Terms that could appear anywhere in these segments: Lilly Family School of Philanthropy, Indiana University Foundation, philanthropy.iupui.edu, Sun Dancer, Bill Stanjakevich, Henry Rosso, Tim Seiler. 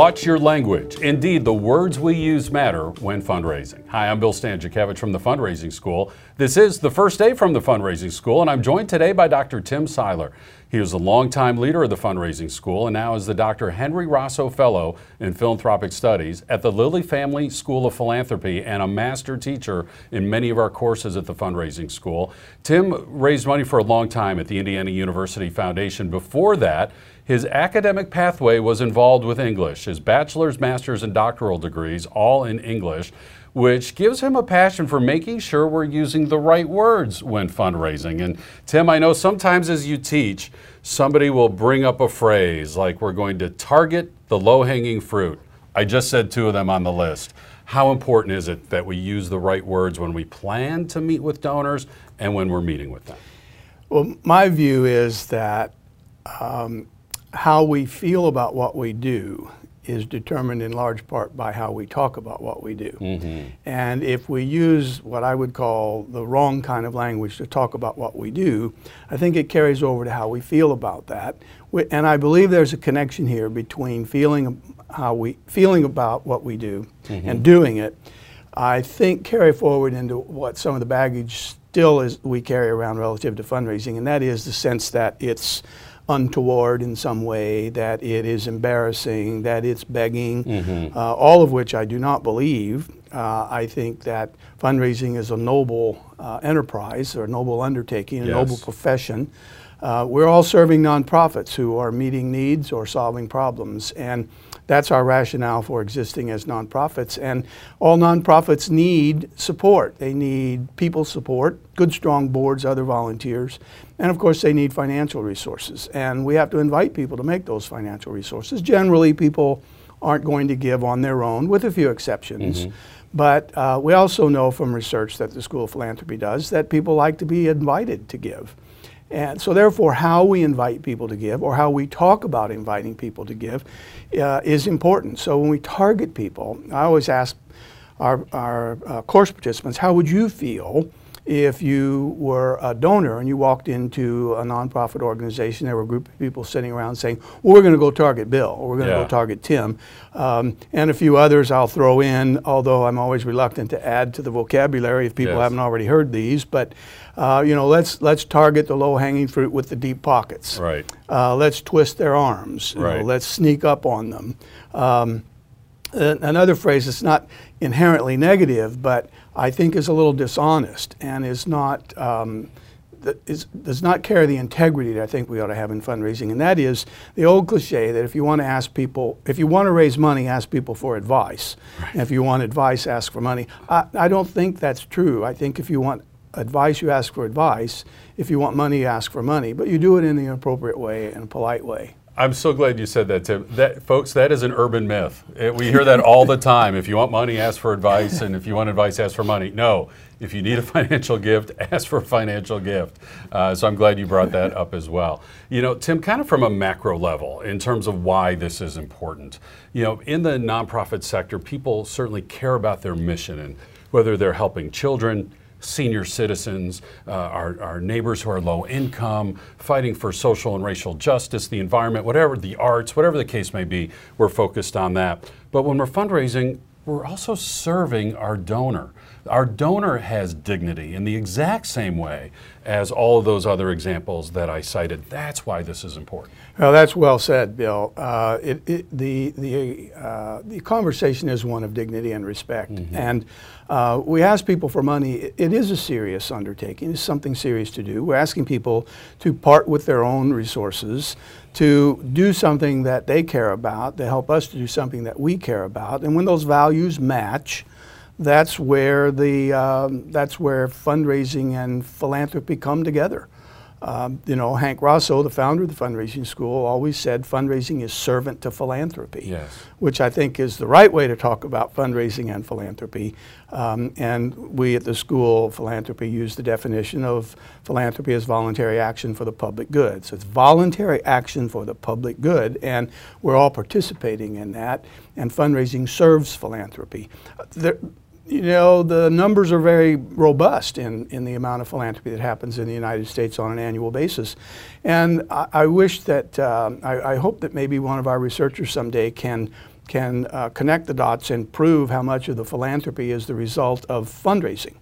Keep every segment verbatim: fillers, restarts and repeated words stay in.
Watch your language. Indeed, the words we use matter when fundraising. Hi, I'm Bill Stanjakevich from the Fundraising School. This is the first day from the Fundraising School, and I'm joined today by Doctor Tim Seiler. He was a longtime leader of the Fundraising School and now is the Doctor Henry Rosso Fellow in Philanthropic Studies at the Lilly Family School of Philanthropy and a master teacher in many of our courses at the Fundraising School. Tim raised money for a long time at the Indiana University Foundation. Before that, his academic pathway was involved with English, his bachelor's, master's, and doctoral degrees, all in English, which gives him a passion for making sure we're using the right words when fundraising. And Tim, I know sometimes as you teach, somebody will bring up a phrase like, we're going to target the low-hanging fruit. I just said two of them on the list. How important is it that we use the right words when we plan to meet with donors and when we're meeting with them? Well, my view is that um, how we feel about what we do is determined in large part by how we talk about what we do. Mm-hmm. And if we use what I would call the wrong kind of language to talk about what we do, I think it carries over to how we feel about that. And I believe there's a connection here between feeling how we feeling about what we do mm-hmm. and doing it. I think carry forward into what some of the baggage still is we carry around relative to fundraising, and that is the sense that it's untoward in some way, that it is embarrassing, that it's begging, mm-hmm. uh, all of which I do not believe. Uh, I think that fundraising is a noble uh, enterprise or a noble undertaking, a yes. noble profession. Uh, we're all serving nonprofits who are meeting needs or solving problems, and that's our rationale for existing as nonprofits. And all nonprofits need support. They need people support, good strong boards, other volunteers, and of course they need financial resources. And we have to invite people to make those financial resources. Generally, people aren't going to give on their own, with a few exceptions. Mm-hmm. But uh, we also know from research that the School of Philanthropy does that people like to be invited to give. And so therefore, how we invite people to give or how we talk about inviting people to give uh, is important. So when we target people, I always ask our, our uh, course participants, how would you feel if you were a donor and you walked into a nonprofit organization, there were a group of people sitting around saying, well, we're going to go target Bill, or we're going to yeah. go target Tim, um, and a few others I'll throw in, although I'm always reluctant to add to the vocabulary if people yes. haven't already heard these, but uh, you know, let's let's target the low-hanging fruit with the deep pockets. Right. Uh, let's twist their arms. Right. You know, let's sneak up on them. Um, Another phrase that's not inherently negative, but I think is a little dishonest and is not um, is, does not carry the integrity that I think we ought to have in fundraising, and that is the old cliche that if you want to ask people, if you want to raise money, ask people for advice. Right. And if you want advice, ask for money. I, I don't think that's true. I think if you want advice, you ask for advice. If you want money, you ask for money. But you do it in the appropriate way and a polite way. I'm so glad you said that, Tim. That, folks, that is an urban myth. It, we hear that all the time. If you want money, ask for advice, and if you want advice, ask for money. No, if you need a financial gift, ask for a financial gift. Uh, so I'm glad you brought that up as well. You know, Tim, kind of from a macro level, in terms of why this is important, you know, in the nonprofit sector, people certainly care about their mission and whether they're helping children, senior citizens, uh, our, our neighbors who are low income, fighting for social and racial justice, the environment, whatever, the arts, whatever the case may be, we're focused on that. But when we're fundraising, we're also serving our donor. Our donor has dignity in the exact same way as all of those other examples that I cited. That's why this is important. Well, that's well said, Bill. Uh, it, it, the, the, uh, the conversation is one of dignity and respect. Mm-hmm. And uh, we ask people for money. It, it is a serious undertaking. It's something serious to do. We're asking people to part with their own resources, to do something that they care about, to help us to do something that we care about. And when those values match, that's where the um, that's where fundraising and philanthropy come together. Um, you know, Hank Rosso, the founder of the Fundraising School, always said fundraising is servant to philanthropy, yes. which I think is the right way to talk about fundraising and philanthropy. Um, and we at the School of Philanthropy use the definition of philanthropy as voluntary action for the public good. So it's voluntary action for the public good, and we're all participating in that, and fundraising serves philanthropy. There, You know, the numbers are very robust in, in the amount of philanthropy that happens in the United States on an annual basis. And I, I wish that, um, I, I hope that maybe one of our researchers someday can can uh, connect the dots and prove how much of the philanthropy is the result of fundraising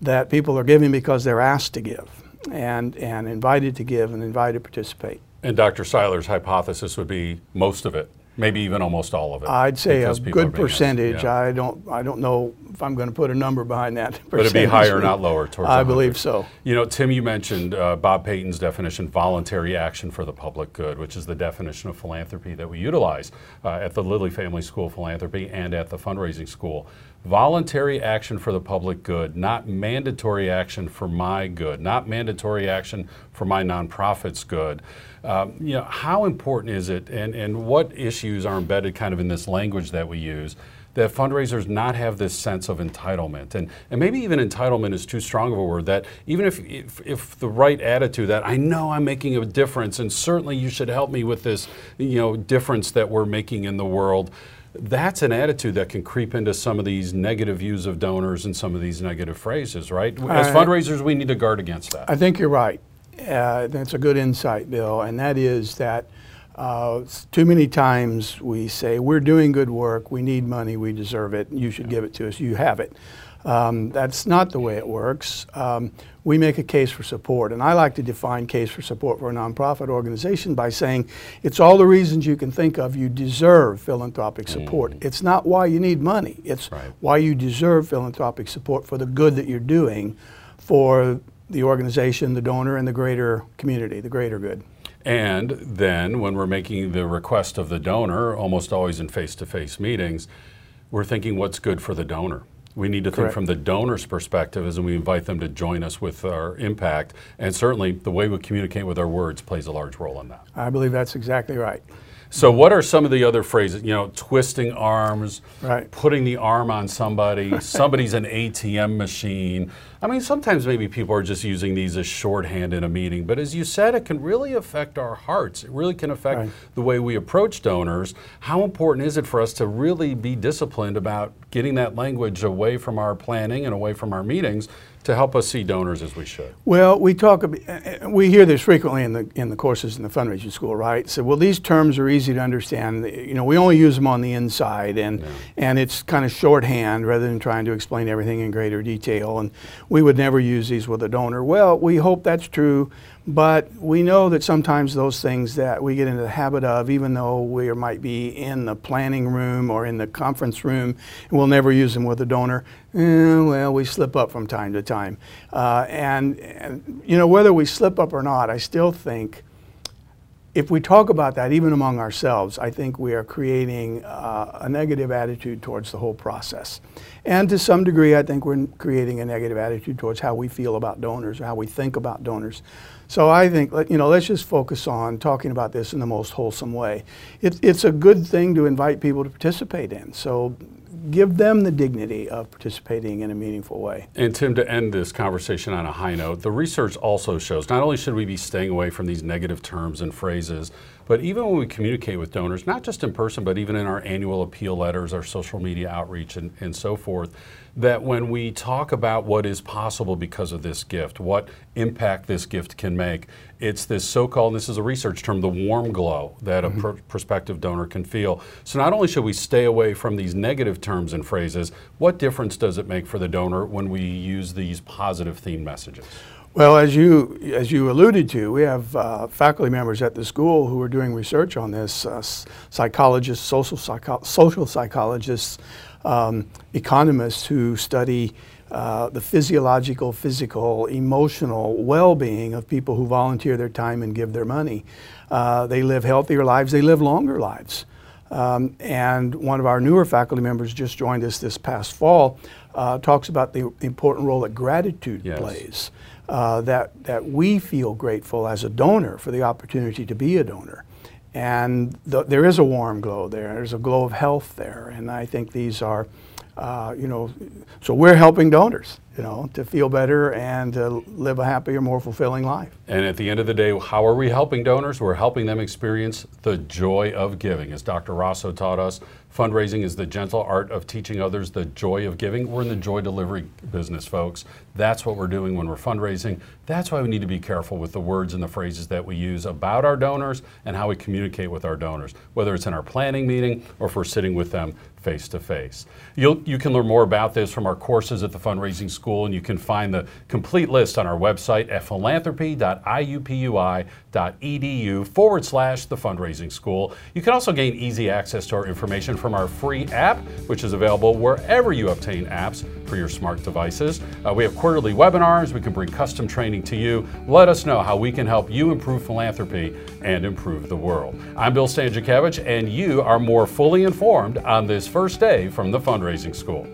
that people are giving because they're asked to give and, and invited to give and invited to participate. And Doctor Seiler's hypothesis would be most of it, maybe even almost all of it. I'd say a good percentage. Yeah. I don't I don't know if I'm going to put a number behind that. But it'd be higher, not lower. Towards I believe so. You know, Tim, you mentioned uh, Bob Payton's definition, voluntary action for the public good, which is the definition of philanthropy that we utilize uh, at the Lilly Family School of Philanthropy and at the fundraising school. Voluntary action for the public good, not mandatory action for my good, not mandatory action for my nonprofit's good. Um, you know, how important is it, and, and what issues are embedded kind of in this language that we use, that fundraisers not have this sense of entitlement? And, and maybe even entitlement is too strong of a word, that even if, if, if the right attitude that I know I'm making a difference, and certainly you should help me with this, you know, difference that we're making in the world, that's an attitude that can creep into some of these negative views of donors and some of these negative phrases, right? As uh, fundraisers, we need to guard against that. I think you're right. Uh, that's a good insight, Bill, and that is that uh, too many times we say, we're doing good work, we need money, we deserve it, you should yeah. give it to us, you have it. Um, that's not the way it works. Um, we make a case for support, and I like to define case for support for a nonprofit organization by saying it's all the reasons you can think of you deserve philanthropic support. Mm. It's not why you need money. It's right. why you deserve philanthropic support for the good that you're doing for the organization, the donor, and the greater community, the greater good. And then when we're making the request of the donor, almost always in face-to-face meetings, we're thinking what's good for the donor. We need to Correct. Think from the donor's perspective as we invite them to join us with our impact. And certainly the way we communicate with our words plays a large role in that. I believe that's exactly right. So what are some of the other phrases, you know, twisting arms, right. putting the arm on somebody, somebody's an A T M machine. I mean, sometimes maybe people are just using these as shorthand in a meeting, but as you said, it can really affect our hearts. It really can affect right. the way we approach donors. How important is it for us to really be disciplined about getting that language away from our planning and away from our meetings to help us see donors as we should? Well, we talk, we hear this frequently in the in the courses in the fundraising school, right? So, well, these terms are easy to understand. You know, we only use them on the inside, and yeah. and it's kind of shorthand rather than trying to explain everything in greater detail. And we would never use these with a donor. Well, we hope that's true, but we know that sometimes those things that we get into the habit of, even though we might be in the planning room or in the conference room, and we'll never use them with a donor. Eh, well, we slip up from time to time. Uh, and, and, you know, whether we slip up or not, I still think if we talk about that, even among ourselves, I think we are creating uh, a negative attitude towards the whole process. And to some degree, I think we're creating a negative attitude towards how we feel about donors or how we think about donors. So I think, you know, let's just focus on talking about this in the most wholesome way. It, it's a good thing to invite people to participate in. So give them the dignity of participating in a meaningful way. And Tim, to end this conversation on a high note, the research also shows not only should we be staying away from these negative terms and phrases, but even when we communicate with donors, not just in person, but even in our annual appeal letters, our social media outreach, and, and so forth, that when we talk about what is possible because of this gift, what impact this gift can make, it's this so-called, this is a research term, the warm glow that a pr- prospective donor can feel. So not only should we stay away from these negative terms and phrases, what difference does it make for the donor when we use these positive theme messages? Well, as you as you alluded to, we have uh, faculty members at the school who are doing research on this, uh, psychologists, social, psycho social psychologists, um, economists who study Uh, the physiological, physical, emotional well-being of people who volunteer their time and give their money. Uh, they live healthier lives, they live longer lives. Um, and one of our newer faculty members just joined us this past fall, uh, talks about the important role that gratitude yes. plays, uh, that, that we feel grateful as a donor for the opportunity to be a donor. And th there is a warm glow there, there's a glow of health there, and I think these are Uh, you know, so we're helping donors. you know, to feel better and to live a happier, more fulfilling life. And at the end of the day, how are we helping donors? We're helping them experience the joy of giving. As Doctor Rosso taught us, fundraising is the gentle art of teaching others the joy of giving. We're in the joy delivery business, folks. That's what we're doing when we're fundraising. That's why we need to be careful with the words and the phrases that we use about our donors and how we communicate with our donors, whether it's in our planning meeting or if we're sitting with them face to face. You'll, you can learn more about this from our courses at the fundraising school, and you can find the complete list on our website at philanthropy.iupui.edu forward slash the fundraising school. You can also gain easy access to our information from our free app, which is available wherever you obtain apps for your smart devices. Uh, we have quarterly webinars. We can bring custom training to you. Let us know how we can help you improve philanthropy and improve the world. I'm Bill Stanjakevich, and you are more fully informed on this first day from the fundraising school.